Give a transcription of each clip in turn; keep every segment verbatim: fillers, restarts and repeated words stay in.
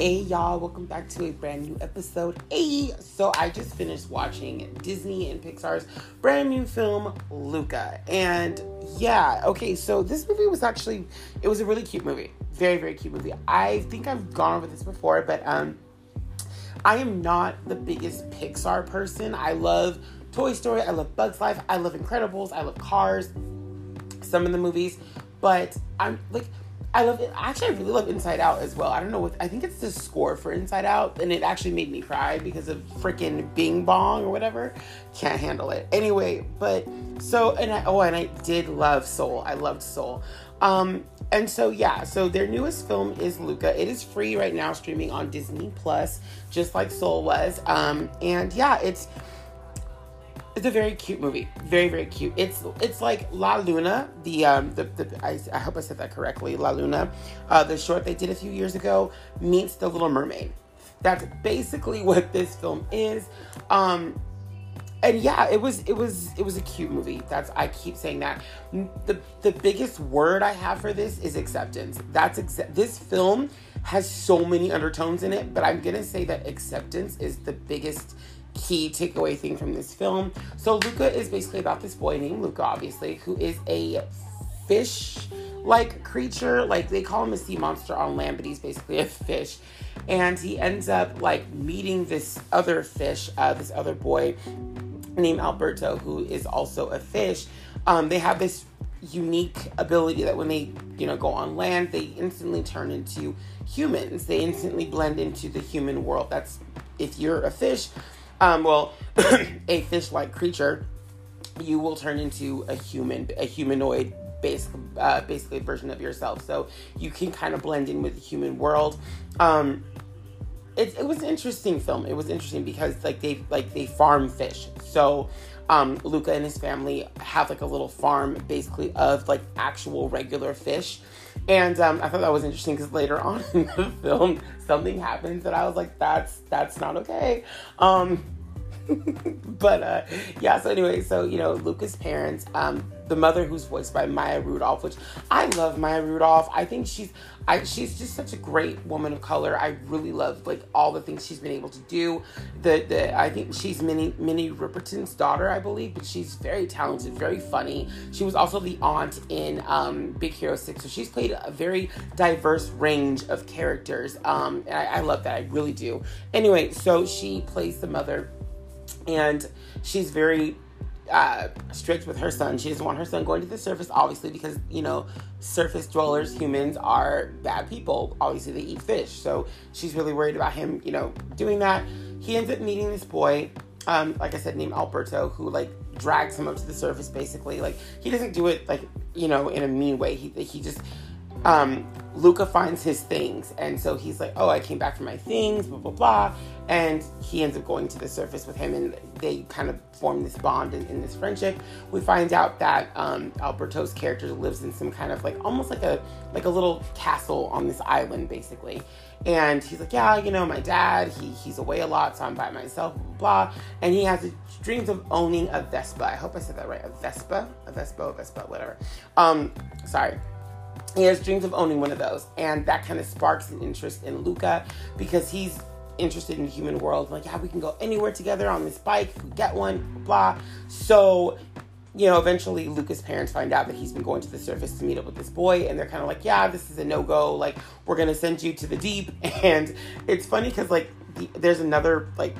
Hey y'all, welcome back to a brand new episode. Hey, so I just finished watching Disney and Pixar's brand new film, Luca. And yeah, okay, so this movie was actually, it was a really cute movie. Very, very cute movie. I think I've gone over this before, but um, I am not the biggest Pixar person. I love Toy Story, I love Bug's Life, I love Incredibles, I love Cars, some of the movies, but I'm like, I love it. Actually, I really love Inside Out as well. I don't know what, I think it's the score for Inside Out, and it actually made me cry because of freaking Bing Bong or whatever. Can't handle it. Anyway, but so, and I, oh, and I did love Soul. I loved Soul. Um, and so, yeah, so their newest film is Luca. It is free right now, streaming on Disney Plus, just like Soul was. Um, and yeah, it's, it's a very cute movie. Very, very cute. It's it's like La Luna, the um the, the I, I hope I said that correctly. La Luna, uh, the short they did a few years ago, meets The Little Mermaid. That's basically what this film is. Um and yeah, it was it was it was a cute movie. That's I keep saying that. The the biggest word I have for this is acceptance. That's accept this film has so many undertones in it, but I'm gonna say that acceptance is the biggest key takeaway thing from this film. So Luca is basically about this boy named Luca, obviously, who is a fish-like creature. Like, they call him a sea monster on land, but he's basically a fish. And he ends up, like, meeting this other fish, uh, this other boy named Alberto, who is also a fish. Um, they have this unique ability that when they, you know, go on land, they instantly turn into humans. They instantly blend into the human world. That's if you're a fish. Um, well, a fish-like creature, you will turn into a human, a humanoid, basic, uh, basically version of yourself. So you can kind of blend in with the human world. Um, it, it was an interesting film. It was interesting because like they like they farm fish. So um, Luca and his family have like a little farm, basically of like actual regular fish. And um, I thought that was interesting because later on in the film, something happens that I was like, that's, that's not okay. Um, but, uh, yeah, so anyway, so, you know, Luca's parents, um, the mother who's voiced by Maya Rudolph, which I love Maya Rudolph. I think she's, I, she's just such a great woman of color. I really love like all the things she's been able to do. The, the, I think she's Minnie, Minnie Riperton's daughter, I believe, but she's very talented, very funny. She was also the aunt in, um, Big Hero six. So she's played a very diverse range of characters. Um, and I, I love that. I really do. Anyway, so she plays the mother. And she's very uh, strict with her son. She doesn't want her son going to the surface, obviously, because, you know, surface dwellers, humans, are bad people. Obviously, they eat fish. So she's really worried about him, you know, doing that. He ends up meeting this boy, um, like I said, named Alberto, who, like, drags him up to the surface, basically. Like, he doesn't do it, like, you know, in a mean way. He, he just... Um, Luca finds his things, and so he's like, oh, I came back for my things, blah, blah, blah, and he ends up going to the surface with him, and they kind of form this bond and, and this friendship. We find out that, um, Alberto's character lives in some kind of, like, almost like a, like a little castle on this island, basically, and he's like, yeah, you know, my dad, he, he's away a lot, so I'm by myself, blah, blah, blah, and he has dreams of owning a Vespa. I hope I said that right, a Vespa, a Vespa, a Vespa, whatever, um, sorry. He has dreams of owning one of those, and that kind of sparks an interest in Luca because he's interested in the human world. Like, yeah, we can go anywhere together on this bike, we get one, blah, blah. So, you know, eventually Luca's parents find out that he's been going to the surface to meet up with this boy, and they're kind of like, yeah, this is a no-go. Like, we're going to send you to the deep. And it's funny because, like, the, there's another, like,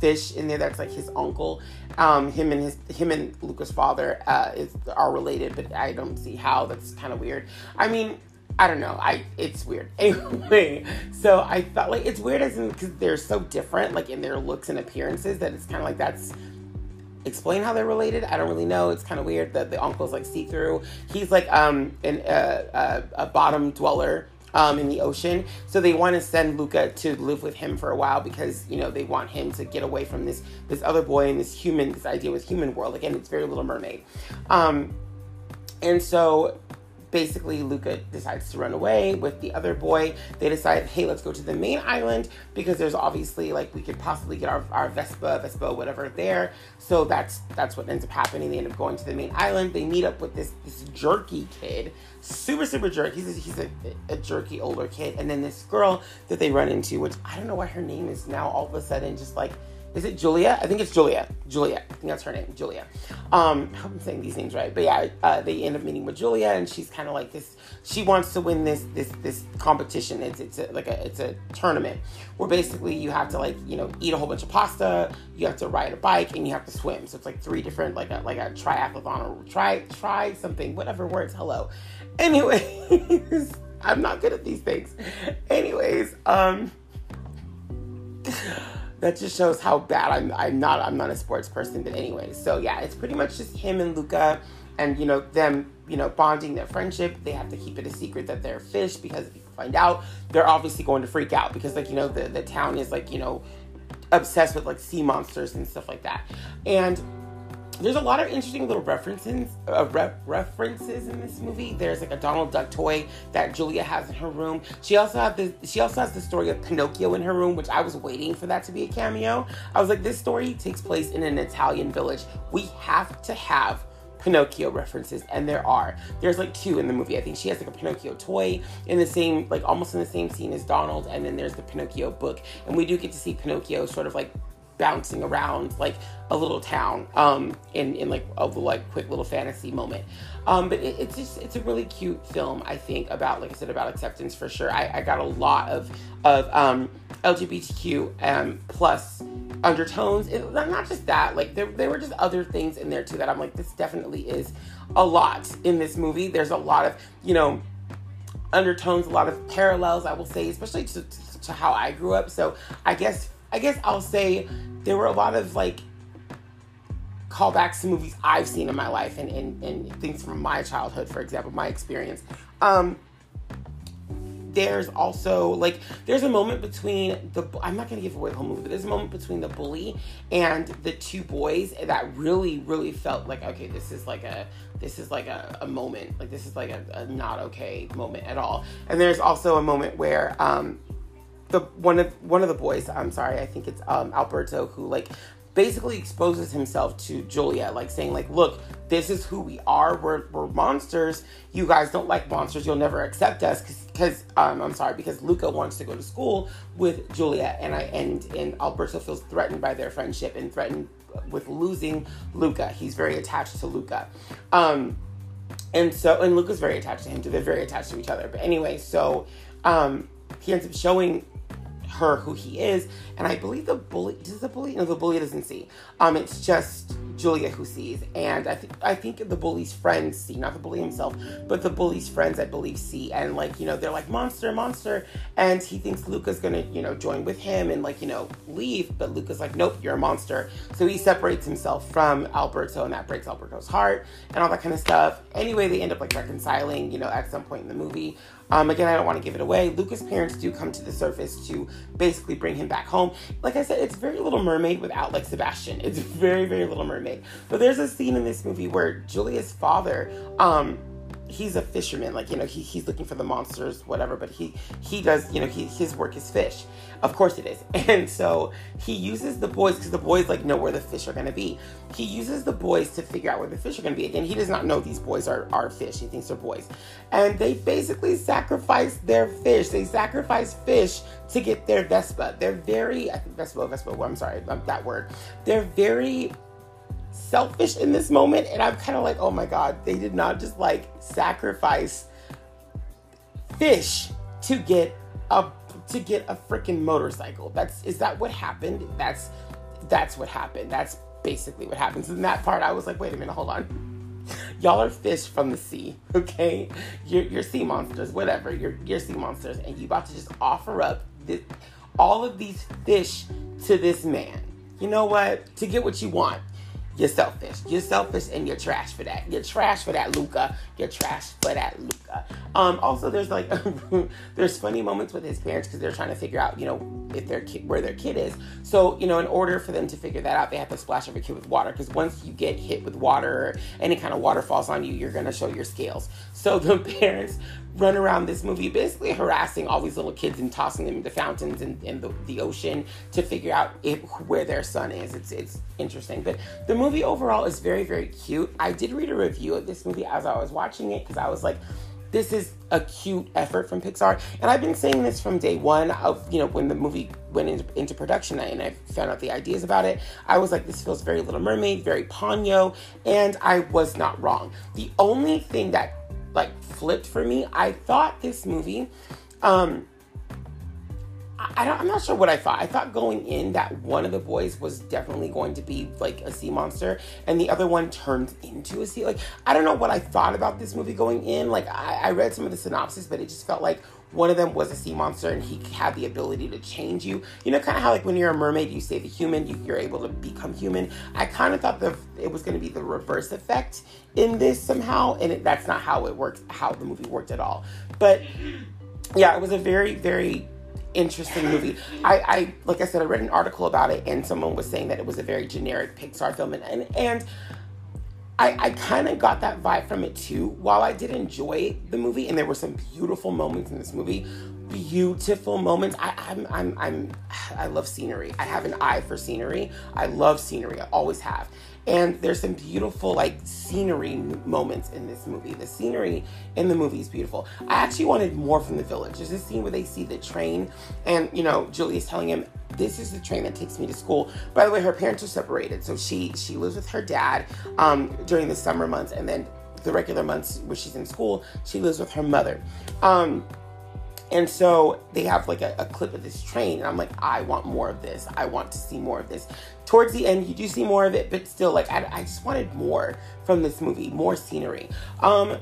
fish in there that's like his uncle. Um, him and his him and Luca's father uh, is are related, but I don't see how. That's kind of weird. I mean, I don't know. I it's weird anyway. So I thought like it's weird as in because they're so different, like in their looks and appearances, that it's kind of like that's explain how they're related. I don't really know. It's kind of weird that the uncle's like see through. He's like um an uh, a, a bottom dweller. Um, in the ocean. So they want to send Luca to live with him for a while because, you know, they want him to get away from this, this other boy and this human, this idea with human world. Again, it's very Little Mermaid. Um, and so basically Luca decides to run away with the other boy. They decide, hey, let's go to the main island because there's obviously, like, we could possibly get our, our Vespa, Vespa, whatever there. So that's that's what ends up happening. They end up going to the main island. They meet up with this, this jerky kid. Super, super jerk. He's a, he's a, a jerky older kid. And then this girl that they run into, which I don't know why her name is now all of a sudden just like, is it Julia? I think it's Julia. Julia. I think that's her name. Julia. Um, I hope I'm saying these names right. But yeah, uh, they end up meeting with Julia, and she's kind of like this. She wants to win this this this competition. It's it's a, like a it's a tournament where basically you have to, like, you know, eat a whole bunch of pasta, you have to ride a bike, and you have to swim. So it's like three different, like a like a triathlon or try try something, whatever words. Hello. Anyways, I'm not good at these things. Anyways, um. That just shows how bad I'm. I'm not. I'm not a sports person. But anyway, so yeah, it's pretty much just him and Luca, and you know them. You know, bonding their friendship. They have to keep it a secret that they're fish because if people find out, they're obviously going to freak out because, like, you know, the the town is, like, you know, obsessed with, like, sea monsters and stuff like that. And there's a lot of interesting little references uh, re- references in this movie. There's, like, a Donald Duck toy that Julia has in her room. She also has the she also has the story of Pinocchio in her room, which I was waiting for that to be a cameo. I was like, this story takes place in an Italian village. We have to have Pinocchio references, and there are. There's, like, two in the movie. I think she has, like, a Pinocchio toy in the same, like, almost in the same scene as Donald, and then there's the Pinocchio book, and we do get to see Pinocchio sort of, like, bouncing around, like, a little town, um, in, in like a like quick little fantasy moment. Um, but it, it's just, it's a really cute film, I think, about, like I said, about acceptance for sure. I, I got a lot of, of, um, L G B T Q, um, plus undertones. It, not just that, like there, there were just other things in there too that I'm like, this definitely is a lot in this movie. There's a lot of, you know, undertones, a lot of parallels, I will say, especially to, to, to how I grew up. So I guess I guess I'll say there were a lot of, like, callbacks to movies I've seen in my life and, and, and things from my childhood, for example, my experience. Um, there's also, like, there's a moment between the, I'm not going to give away the whole movie, but there's a moment between the bully and the two boys that really, really felt like, okay, this is like a, this is like a, a moment, like this is like a, a not okay moment at all. And there's also a moment where, um, The, one of one of the boys, I'm sorry, I think it's um, Alberto, who, like, basically exposes himself to Julia, like, saying, like, look, this is who we are. We're, we're monsters. You guys don't like monsters. You'll never accept us because, um, I'm sorry, because Luca wants to go to school with Julia, and I and, and Alberto feels threatened by their friendship and threatened with losing Luca. He's very attached to Luca. Um, and so, and Luca's very attached to him, too. They're very attached to each other. But anyway, so um, he ends up showing her who he is, and I believe the bully does the bully no the bully doesn't see um it's just Julia who sees, and I think I think the bully's friends see, not the bully himself, but the bully's friends, I believe, see, and, like, you know, they're like, monster monster, and he thinks Luca's gonna, you know, join with him and, like, you know, leave, but Luca's like, nope, you're a monster. So he separates himself from Alberto, and that breaks Alberto's heart and all that kind of stuff. Anyway, they end up, like, reconciling, you know, at some point in the movie. Um, again, I don't want to give it away. Luca's parents do come to the surface to basically bring him back home. Like I said, it's very Little Mermaid without, like, Sebastian. It's very, very Little Mermaid. But there's a scene in this movie where Julia's father, um, he's a fisherman. Like, you know, he, he's looking for the monsters, whatever. But he, he does, you know, he, his work is fish. Of course it is. And so he uses the boys, because the boys, like, know where the fish are going to be. He uses the boys to figure out where the fish are going to be. Again, he does not know these boys are, are fish. He thinks they're boys. And they basically sacrifice their fish. They sacrifice fish to get their Vespa. They're very, I think Vespa, Vespa, well, I'm sorry, that word. They're very selfish in this moment. And I'm kind of like, oh my God, they did not just, like, sacrifice fish to get a to get a freaking motorcycle. That's, is that what happened? That's, that's what happened. That's basically what happens. In that part, I was like, wait a minute, hold on. Y'all are fish from the sea, okay? You're, you're sea monsters, whatever. You're, you're sea monsters, and you about to just offer up this, all of these fish to this man. You know what? To get what you want. You're selfish. You're selfish and you're trash for that. You're trash for that, Luca. You're trash for that, Luca. Um, also, there's like, there's funny moments with his parents because they're trying to figure out, you know, if their kid, where their kid is. So, you know, in order for them to figure that out, they have to splash every kid with water because once you get hit with water, any kind of water falls on you, you're going to show your scales. So the parents run around this movie basically harassing all these little kids and tossing them into fountains and, and the, the ocean to figure out if, where their son is. It's it's interesting. But the movie overall is very, very cute. I did read a review of this movie as I was watching it because I was like, this is a cute effort from Pixar. And I've been saying this from day one of, you know, when the movie went into, into production and I found out the ideas about it. I was like, this feels very Little Mermaid, very Ponyo. And I was not wrong. The only thing that like flipped for me, I thought this movie, um, I don't, I'm not sure what I thought. I thought going in that one of the boys was definitely going to be like a sea monster and the other one turned into a sea. Like, I don't know what I thought about this movie going in. Like I, I read some of the synopsis, but it just felt like one of them was a sea monster and he had the ability to change you. You know, kind of how like when you're a mermaid, you save a human, you, you're able to become human. I kind of thought that it was going to be the reverse effect in this somehow. And it, that's not how it works, how the movie worked at all. But yeah, it was a very, very interesting movie. I, I, like I said, I read an article about it and someone was saying that it was a very generic Pixar film. And, and, and I, I kind of got that vibe from it too. While I did enjoy the movie and there were some beautiful moments in this movie, beautiful moments. I, I'm, I'm, I'm, I love scenery. I have an eye for scenery. I love scenery. I always have. And there's some beautiful like scenery moments in this movie. The scenery in the movie is beautiful. I actually wanted more from the village. There's this scene where they see the train and, you know, Julia's telling him, this is the train that takes me to school. By the way, her parents are separated. So she, she lives with her dad um, during the summer months. And then the regular months where she's in school, she lives with her mother. Um, And so they have like a, a clip of this train and I'm like, I want more of this. I want to see more of this. Towards the end, you do see more of it, but still like, I, I just wanted more from this movie, more scenery. Um,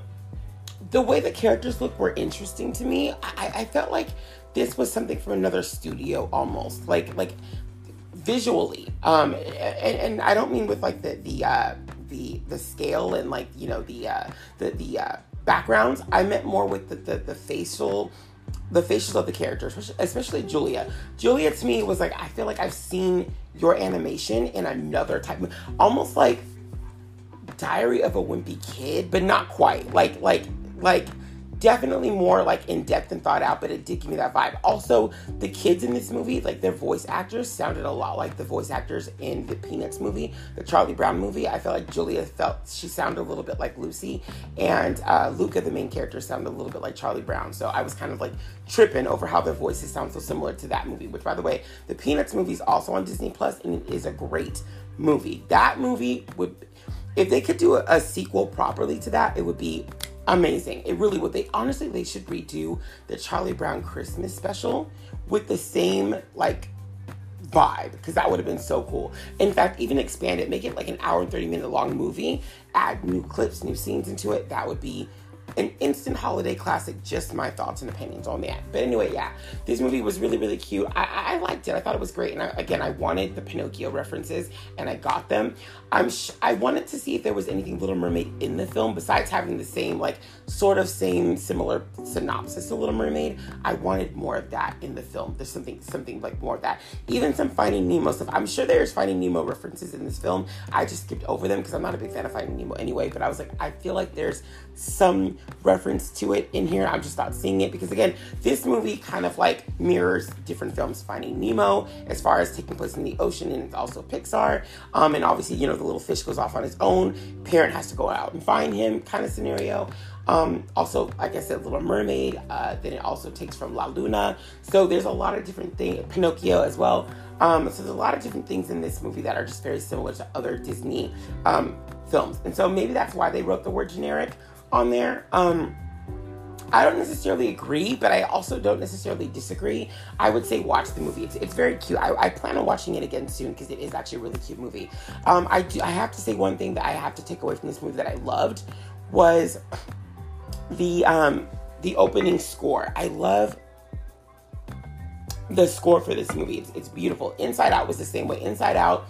the way the characters look were interesting to me. I, I felt like this was something from another studio almost, like, like visually. Um, and, and I don't mean with like the, the, uh, the, the scale and like, you know, the, uh, the, the, uh, backgrounds. I meant more with the, the, the facial the facials of the characters, especially Julia. Julia to me was like, I feel like I've seen your animation in another type of, almost like Diary of a Wimpy Kid, but not quite. Like, like, like definitely more like in depth and thought out, but it did give me that vibe. Also the kids in this movie, like their voice actors sounded a lot like the voice actors in the Peanuts movie, the Charlie Brown movie. I felt like Julia felt, she sounded a little bit like Lucy and uh, Luca, the main character, sounded a little bit like Charlie Brown. So I was kind of like tripping over how their voices sound so similar to that movie, which by the way, the Peanuts movie is also on Disney Plus and it is a great movie. That movie would, if they could do a, a sequel properly to that, it would be amazing. It really would. They honestly, they should redo the Charlie Brown Christmas special with the same like vibe because that would have been so cool. In fact, even expand it, make it like an hour and thirty minute long movie, add new clips, new scenes into it. That would be an instant holiday classic. Just my thoughts and opinions on that. But anyway, yeah, this movie was really, really cute. I, I liked it. I thought it was great. And I, again, I wanted the Pinocchio references and I got them. I'm sh- I wanted to see if there was anything Little Mermaid in the film besides having the same, like sort of same similar synopsis to Little Mermaid. I wanted more of that in the film. There's something, something like more of that. Even some Finding Nemo stuff. I'm sure there's Finding Nemo references in this film. I just skipped over them because I'm not a big fan of Finding Nemo anyway, but I was like, I feel like there's some reference to it in here. I'm just not seeing it because again, this movie kind of like mirrors different films, Finding Nemo, as far as taking place in the ocean, and it's also Pixar. Um, and obviously, you know, the little fish goes off on his own. Parent has to go out and find him kind of scenario. Um, also, like I said, Little Mermaid, uh, then it also takes from La Luna. So there's a lot of different things, Pinocchio as well. Um, so there's a lot of different things in this movie that are just very similar to other Disney, um, films. And so maybe that's why they wrote the word generic on there. Um, I don't necessarily agree, but I also don't necessarily disagree. I would say watch the movie. It's, it's very cute. I, I plan on watching it again soon because it is actually a really cute movie. Um, I do, I have to say one thing that I have to take away from this movie that I loved was the, um, the opening score. I love the score for this movie. It's, it's beautiful. Inside Out was the same way. Inside Out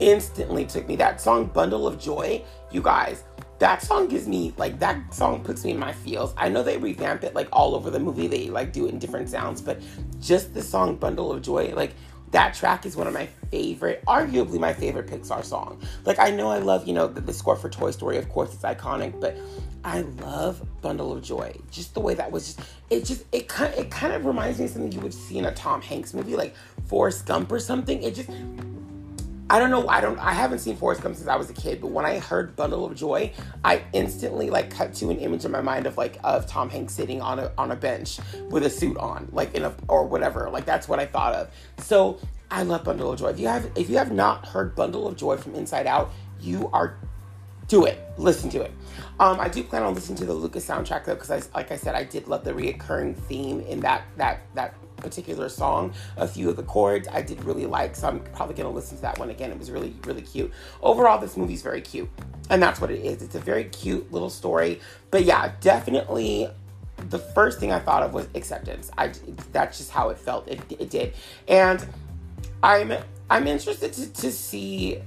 instantly took me. That song, Bundle of Joy, you guys, that song gives me, like, that song puts me in my feels. I know they revamp it, like, all over the movie. They, like, do it in different sounds, but just the song, Bundle of Joy, like, that track is one of my favorite, arguably my favorite Pixar song. Like, I know I love, you know, the, the score for Toy Story, of course, it's iconic, but I love Bundle of Joy. Just the way that was just, it just, it kind, it kind of reminds me of something you would see in a Tom Hanks movie, like Forrest Gump or something. It just, I don't know, I don't, I haven't seen Forrest Gump since I was a kid, but when I heard Bundle of Joy, I instantly, like, cut to an image in my mind of, like, of Tom Hanks sitting on a, on a bench with a suit on, like, in a, or whatever, like, that's what I thought of. So, I love Bundle of Joy. If you have, if you have not heard Bundle of Joy from Inside Out, you are, do it, listen to it. Um, I do plan on listening to the Luca soundtrack, though, because, I, like I said, I did love the reoccurring theme in that, that, that, particular song. A few of the chords I did really like, so I'm probably going to listen to that one again. It was really, really cute. Overall, this movie's very cute, and that's what it is. It's a very cute little story, but yeah, definitely the first thing I thought of was acceptance. I, that's just how it felt. It, it did, and I'm I'm interested to, to see.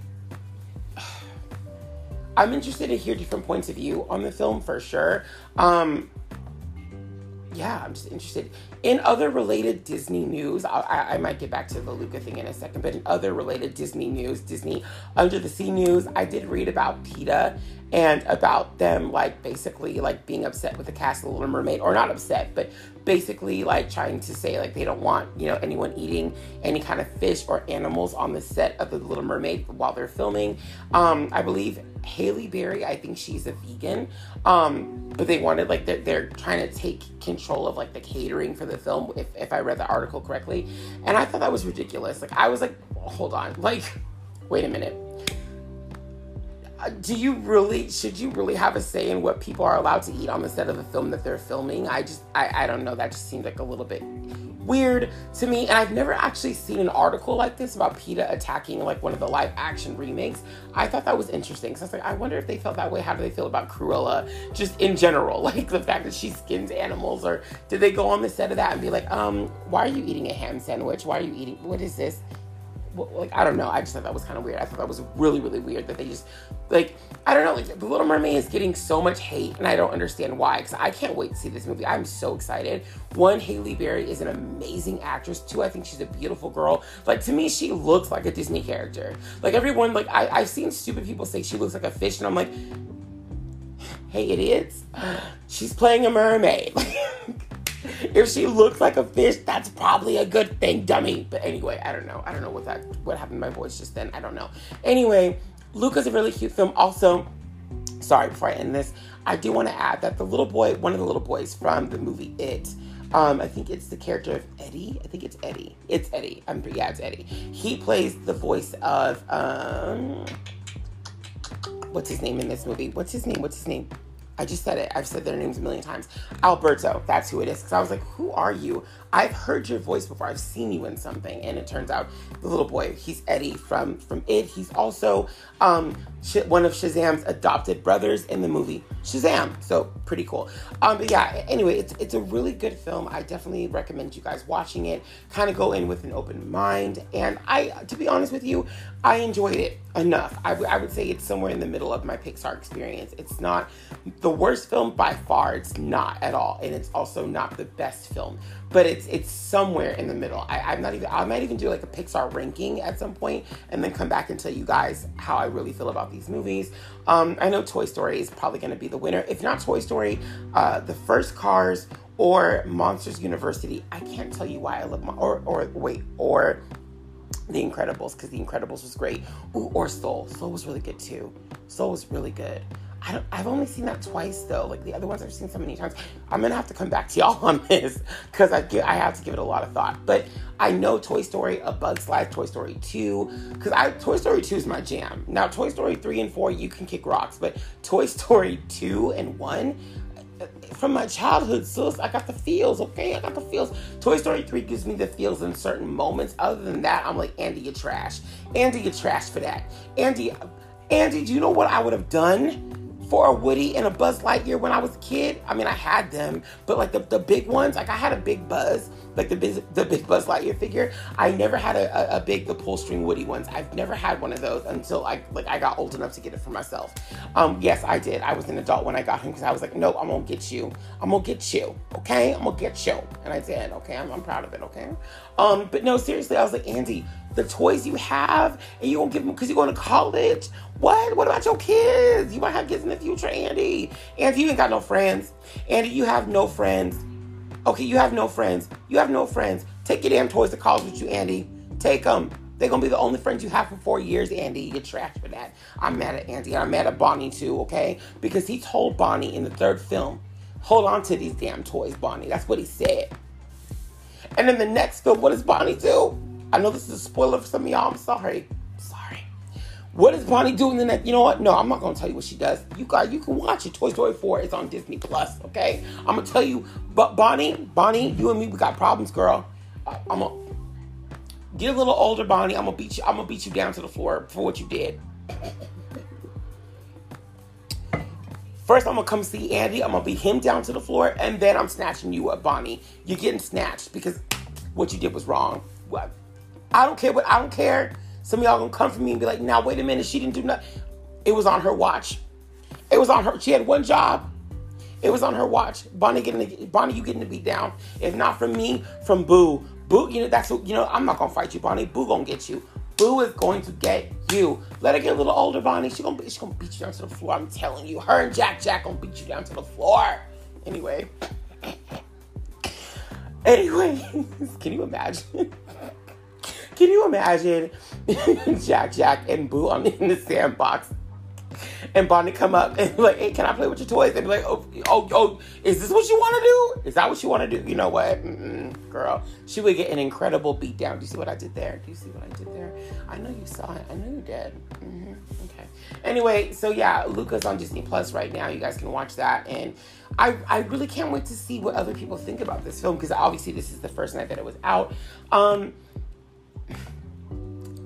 I'm interested to hear different points of view on the film for sure. Um, yeah, I'm just interested. In other related Disney news, I, I, I might get back to the Luca thing in a second, but in other related Disney news, Disney Under the Sea news, I did read about PETA and about them, like, basically, like, being upset with the cast of The Little Mermaid, or not upset, but basically, like, trying to say, like, they don't want, you know, anyone eating any kind of fish or animals on the set of The Little Mermaid while they're filming. Um, I believe Halle Berry, I think she's a vegan, um, but they wanted, like, they're, they're trying to take control of, like, the catering for the film, if, if I read the article correctly, and I thought that was ridiculous. Like, I was like, hold on, like, wait a minute. Do you really, should you really have a say in what people are allowed to eat on the set of the film that they're filming? I just, I, I don't know, that just seemed like a little bit weird to me, and I've never actually seen an article like this about PETA attacking, like, one of the live action remakes. I thought that was interesting, because I was like, I wonder if they felt that way. How do they feel about Cruella, just in general, like, the fact that she skins animals, or did they go on the set of that and be like, um, why are you eating a ham sandwich? Why are you eating, what is this? Like, I don't know. I just thought that was kind of weird. I thought that was really, really weird that they just, like, I don't know. Like, The Little Mermaid is getting so much hate, and I don't understand why, because I can't wait to see this movie. I'm so excited. One, Halle Berry is an amazing actress. Two, I think she's a beautiful girl. Like, to me, she looks like a Disney character. Like, everyone, like, I, I've seen stupid people say she looks like a fish, and I'm like, hey, idiots, she's playing a mermaid. If she looks like a fish, that's probably a good thing, dummy. But anyway, I don't know. I don't know what that what happened to my voice just then. I don't know. Anyway, Luca's a really cute film. Also, sorry, before I end this, I do want to add that the little boy, one of the little boys from the movie It, um, I think it's the character of Eddie. I think it's Eddie. It's Eddie. I'm, yeah, it's Eddie. He plays the voice of, um, what's his name in this movie? What's his name? What's his name? I just said it. I've said their names a million times. Alberto, that's who it is. Because I was like, who are you? I've heard your voice before. I've seen you in something. And it turns out the little boy, he's Eddie from, from It. He's also um, one of Shazam's adopted brothers in the movie Shazam. So pretty cool. Um, but yeah, anyway, it's, it's a really good film. I definitely recommend you guys watching it. Kind of go in with an open mind. And I, to be honest with you, I enjoyed it enough. I, w- I would say it's somewhere in the middle of my Pixar experience. It's not the worst film by far. It's not at all. And it's also not the best film, but it's, it's somewhere in the middle. I, I'm not even, I might even do like a Pixar ranking at some point and then come back and tell you guys how I really feel about these movies. Um, I know Toy Story is probably going to be the winner. If not Toy Story, uh, the first Cars or Monsters University. I can't tell you why I love my, or, or wait, or The Incredibles, because The Incredibles was great. Ooh, or Soul. Soul was really good, too. Soul was really good. I don't, I've only seen that twice, though. Like, the other ones I've seen so many times. I'm going to have to come back to y'all on this, because I, I have to give it a lot of thought. But I know Toy Story, A Bug's Life, Toy Story two, because I Toy Story two is my jam. Now, Toy Story three and four, you can kick rocks, but Toy Story two and one... From my childhood, sis, I got the feels, okay? I got the feels. Toy Story three gives me the feels in certain moments. Other than that, I'm like, Andy, you're trash. Andy, you're trash for that. Andy, Andy, do you know what I would have done? for a Woody and a Buzz Lightyear when I was a kid. I mean, I had them, but like the, the big ones, like I had a big Buzz, like the, the big Buzz Lightyear figure. I never had a, a, a big, the pull string Woody ones. I've never had one of those until I, like I got old enough to get it for myself. Um, yes, I did. I was an adult when I got him because I was like, no, I'm gonna get you. I'm gonna get you, okay? I'm gonna get you. And I did, okay? I'm, I'm proud of it, okay? Um, but no, seriously, I was like, Andy, the toys you have and you don't give them because you're going to college? What? What about your kids? You might have kids in the future, Andy. Andy, you ain't got no friends. Andy, you have no friends. Okay, you have no friends. You have no friends. Take your damn toys to college with you, Andy. Take them. They're going to be the only friends you have for four years, Andy. You're trash for that. I'm mad at Andy, and I'm mad at Bonnie too, okay? Because he told Bonnie in the third film, hold on to these damn toys, Bonnie. That's what he said. And in the next film, what does Bonnie do? I know this is a spoiler for some of y'all. I'm sorry. I'm sorry. What does Bonnie do in the next? You know what? No, I'm not going to tell you what she does. You guys, you can watch it. Toy Story four is on Disney Plus, okay? I'm going to tell you. But Bonnie, Bonnie, you and me, we got problems, girl. I, I'm going to get a little older, Bonnie. I'm going to beat you. I'm going to beat you down to the floor for what you did. First, I'm going to come see Andy. I'm going to beat him down to the floor. And then I'm snatching you up, Bonnie. You're getting snatched because what you did was wrong. What? I don't care what, I don't care. Some of y'all gonna come for me and be like, now wait a minute, she didn't do nothing. It was on her watch. It was on her, she had one job. It was on her watch. Bonnie, getting, Bonnie you getting to beat down. If not from me, from Boo. Boo, you know, that's what, you know, I'm not gonna fight you, Bonnie. Boo gonna get you. Boo is going to get you. Let her get a little older, Bonnie. She gonna, she gonna beat you down to the floor, I'm telling you. Her and Jack Jack gonna beat you down to the floor. Anyway. Anyway, can you imagine? Can you imagine Jack Jack and Boo on in the sandbox and Bonnie come up and be like, hey, can I play with your toys? And be like, oh, oh, oh, is this what you want to do? Is that what you want to do? You know what? Mm-mm, girl, she would get an incredible beat down. Do you see what I did there? Do you see what I did there? I know you saw it. I know you did. Mm-hmm. Okay. Anyway, so yeah, Luca's on Disney Plus right now. You guys can watch that. And I, I really can't wait to see what other people think about this film because obviously this is the first night that it was out. Um...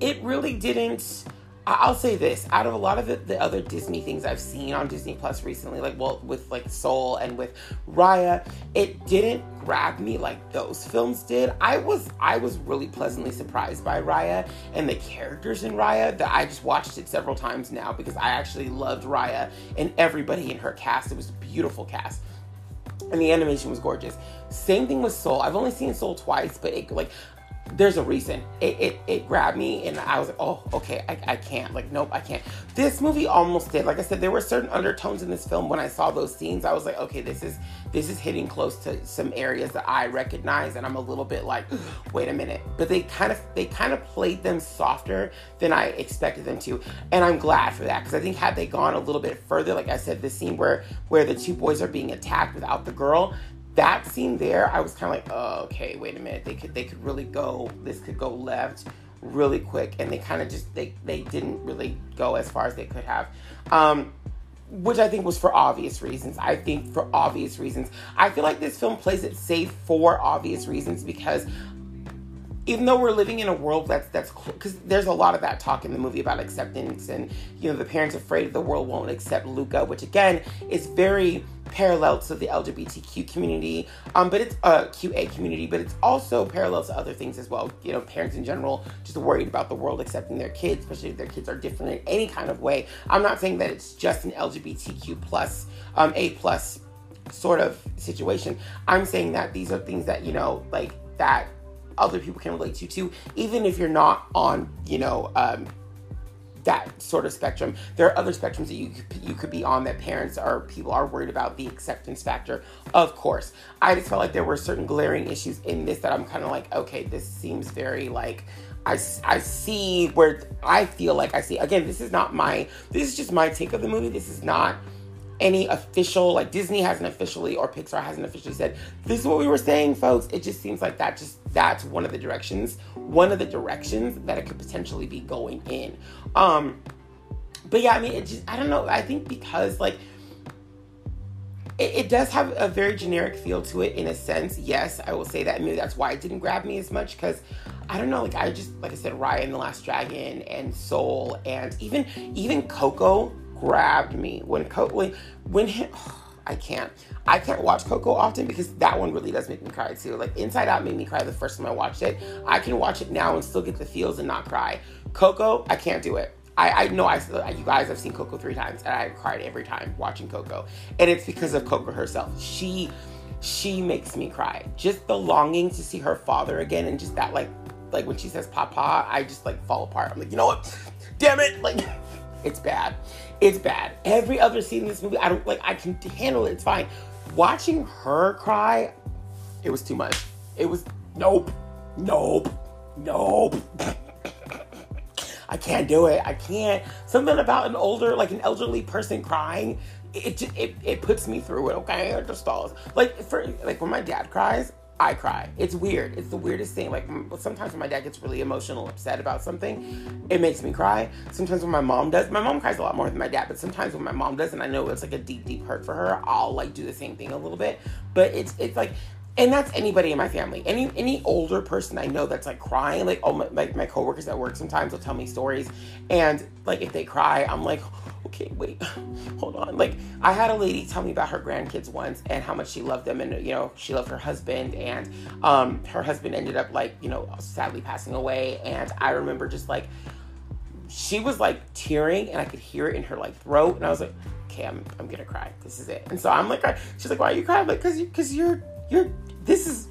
It really didn't, I'll say this, out of a lot of the, the other Disney things I've seen on Disney Plus recently, like, well, with like Soul and with Raya, it didn't grab me like those films did. I was, I was really pleasantly surprised by Raya and the characters in Raya that I just watched it several times now because I actually loved Raya and everybody in her cast. It was a beautiful cast. And the animation was gorgeous. Same thing with Soul. I've only seen Soul twice, but it like... There's a reason it, it it grabbed me and I was like, oh, okay, I, I can't like, nope, I can't. This movie almost did. Like I said, there were certain undertones in this film. When I saw those scenes, I was like, okay, this is, this is hitting close to some areas that I recognize. And I'm a little bit like, wait a minute, but they kind of, they kind of played them softer than I expected them to. And I'm glad for that. Cause I think had they gone a little bit further, like I said, the scene where, where the two boys are being attacked without the girl, that scene there, I was kind of like, oh, okay, wait a minute. They could, they could really go, this could go left really quick. And they kind of just, they, they didn't really go as far as they could have. Um, which I think was for obvious reasons. I think for obvious reasons. I feel like this film plays it safe for obvious reasons because even though we're living in a world that's, that's, because there's a lot of that talk in the movie about acceptance and, you know, the parents afraid the world won't accept Luca, which again is very parallel to the L G B T Q community, um, but it's a uh, Q A community, but it's also parallel to other things as well. You know, parents in general just worried about the world accepting their kids, especially if their kids are different in any kind of way. I'm not saying that it's just an L G B T Q plus, um, A plus sort of situation. I'm saying that these are things that, you know, like that other people can relate to too, even if you're not on, you know, um, that sort of spectrum. There are other spectrums that you you could be on that parents or people are worried about the acceptance factor, of course. I just felt like there were certain glaring issues in this that I'm kind of like, okay, this seems very like, I, I see where I feel like I see. Again, this is not my, this is just my take of the movie. This is not any official, like Disney hasn't officially or Pixar hasn't officially said, this is what we were saying, folks. It just seems like that just, that's one of the directions, one of the directions that it could potentially be going in. Um, but yeah, I mean, it just, I don't know. I think because like, it, it does have a very generic feel to it in a sense. Yes, I will say that. Maybe that's why it didn't grab me as much because I don't know. Like I just, like I said, Raya and the Last Dragon and Soul and even, even Coco, grabbed me when Coco, when, when him, oh, I can't, I can't watch Coco often because that one really does make me cry too. Like Inside Out made me cry the first time I watched it. I can watch it now and still get the feels and not cry. Coco, I can't do it. I, I know I, you guys have seen Coco three times and I cried every time watching Coco. And it's because of Coco herself. She, she makes me cry. Just the longing to see her father again and just that like, like when she says Papa, I just like fall apart. I'm like, you know what? Damn it. Like it's bad. It's bad. Every other scene in this movie, I don't like, I can handle it. It's fine. Watching her cry, it was too much. It was, nope, nope, nope. I can't do it. I can't. Something about an older, like an elderly person crying, it it it, it puts me through it, okay? It just stalls. Like, for, like when my dad cries, I cry. It's weird. It's the weirdest thing. Like sometimes when my dad gets really emotional, upset about something, it makes me cry. Sometimes when my mom does, my mom cries a lot more than my dad, but sometimes when my mom does and I know it's like a deep, deep hurt for her, I'll like do the same thing a little bit. But it's it's like, and that's anybody in my family. Any any older person I know that's like crying, like oh my like my coworkers at work sometimes will tell me stories, and like if they cry, I'm like, okay, wait, hold on. Like I had a lady tell me about her grandkids once and how much she loved them, and you know she loved her husband, and um her husband ended up like you know sadly passing away, and I remember just like she was like tearing, and I could hear it in her like throat, and I was like, okay, I'm I'm gonna cry. This is it. And so I'm like, she's like, why are you crying? I'm like, cause you cause you're You're, this is,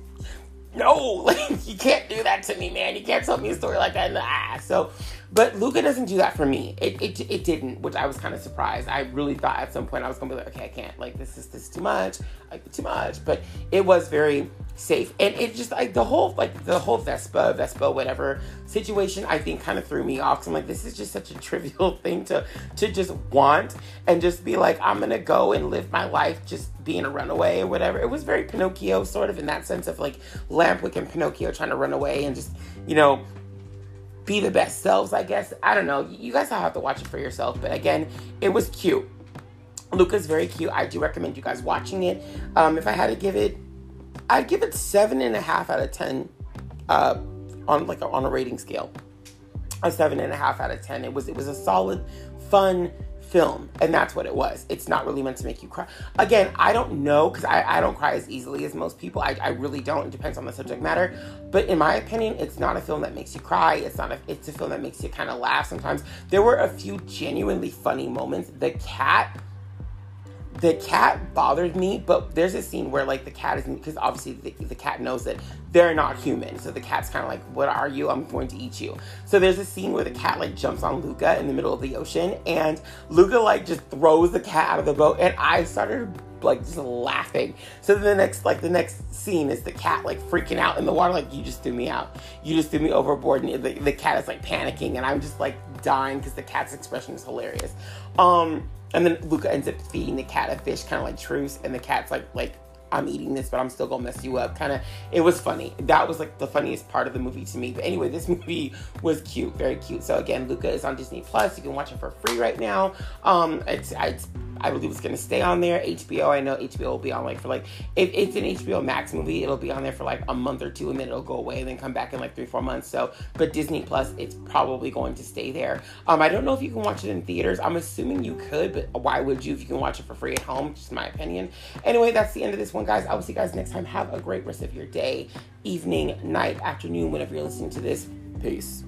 no, like, you can't do that to me, man. You can't tell me a story like that. Nah. So, but Luca doesn't do that for me. It, it, it didn't, which I was kind of surprised. I really thought at some point I was going to be like, okay, I can't, like, this is, this is too much, like, too much. But it was very safe. And it just, like, the whole, like, the whole Vespa, Vespa, whatever situation, I think kind of threw me off. Cause I'm like, this is just such a trivial thing to, to just want and just be like, I'm going to go and live my life just being a runaway or whatever. It was very Pinocchio sort of in that sense of like Lampwick and Pinocchio trying to run away and just, you know, be the best selves, I guess. I don't know. You guys have to watch it for yourself. But again, it was cute. Luca's very cute. I do recommend you guys watching it. Um, if I had to give it, I'd give it seven and a half out of ten uh, on like a, on a rating scale. A seven and a half out of ten. It was, it was a solid, fun film, and that's what it was. It's not really meant to make you cry. Again, I don't know, because I, I don't cry as easily as most people. I, I really don't. It depends on the subject matter. But in my opinion, it's not a film that makes you cry. It's not a, it's a film that makes you kind of laugh sometimes. There were a few genuinely funny moments. The cat... The cat bothered me, but there's a scene where, like, the cat is... Because, obviously, the, the cat knows that they're not human. So, the cat's kind of like, what are you? I'm going to eat you. So, there's a scene where the cat, like, jumps on Luca in the middle of the ocean. And Luca, like, just throws the cat out of the boat. And I started... like just laughing. So the next, like the next scene is the cat like freaking out in the water, like you just threw me out, you just threw me overboard, and the, the cat is like panicking, and I'm just like dying because the cat's expression is hilarious. Um, and then Luca ends up feeding the cat a fish, kind of like truce, and the cat's like like I'm eating this, but I'm still gonna mess you up. Kind of, it was funny. That was like the funniest part of the movie to me. But anyway, this movie was cute, very cute. So again, Luca is on Disney Plus. You can watch it for free right now. Um, it's, it's I believe it's gonna stay on there. H B O, I know H B O will be on like for like, if it's an H B O Max movie, it'll be on there for like a month or two, and then it'll go away, and then come back in like three, four months. So, but Disney Plus, it's probably going to stay there. Um, I don't know if you can watch it in theaters. I'm assuming you could, but why would you if you can watch it for free at home? Just my opinion. Anyway, that's the end of this one. Guys, I will see you guys next time. Have a great rest of your day, evening, night, afternoon, whenever you're listening to this. Peace.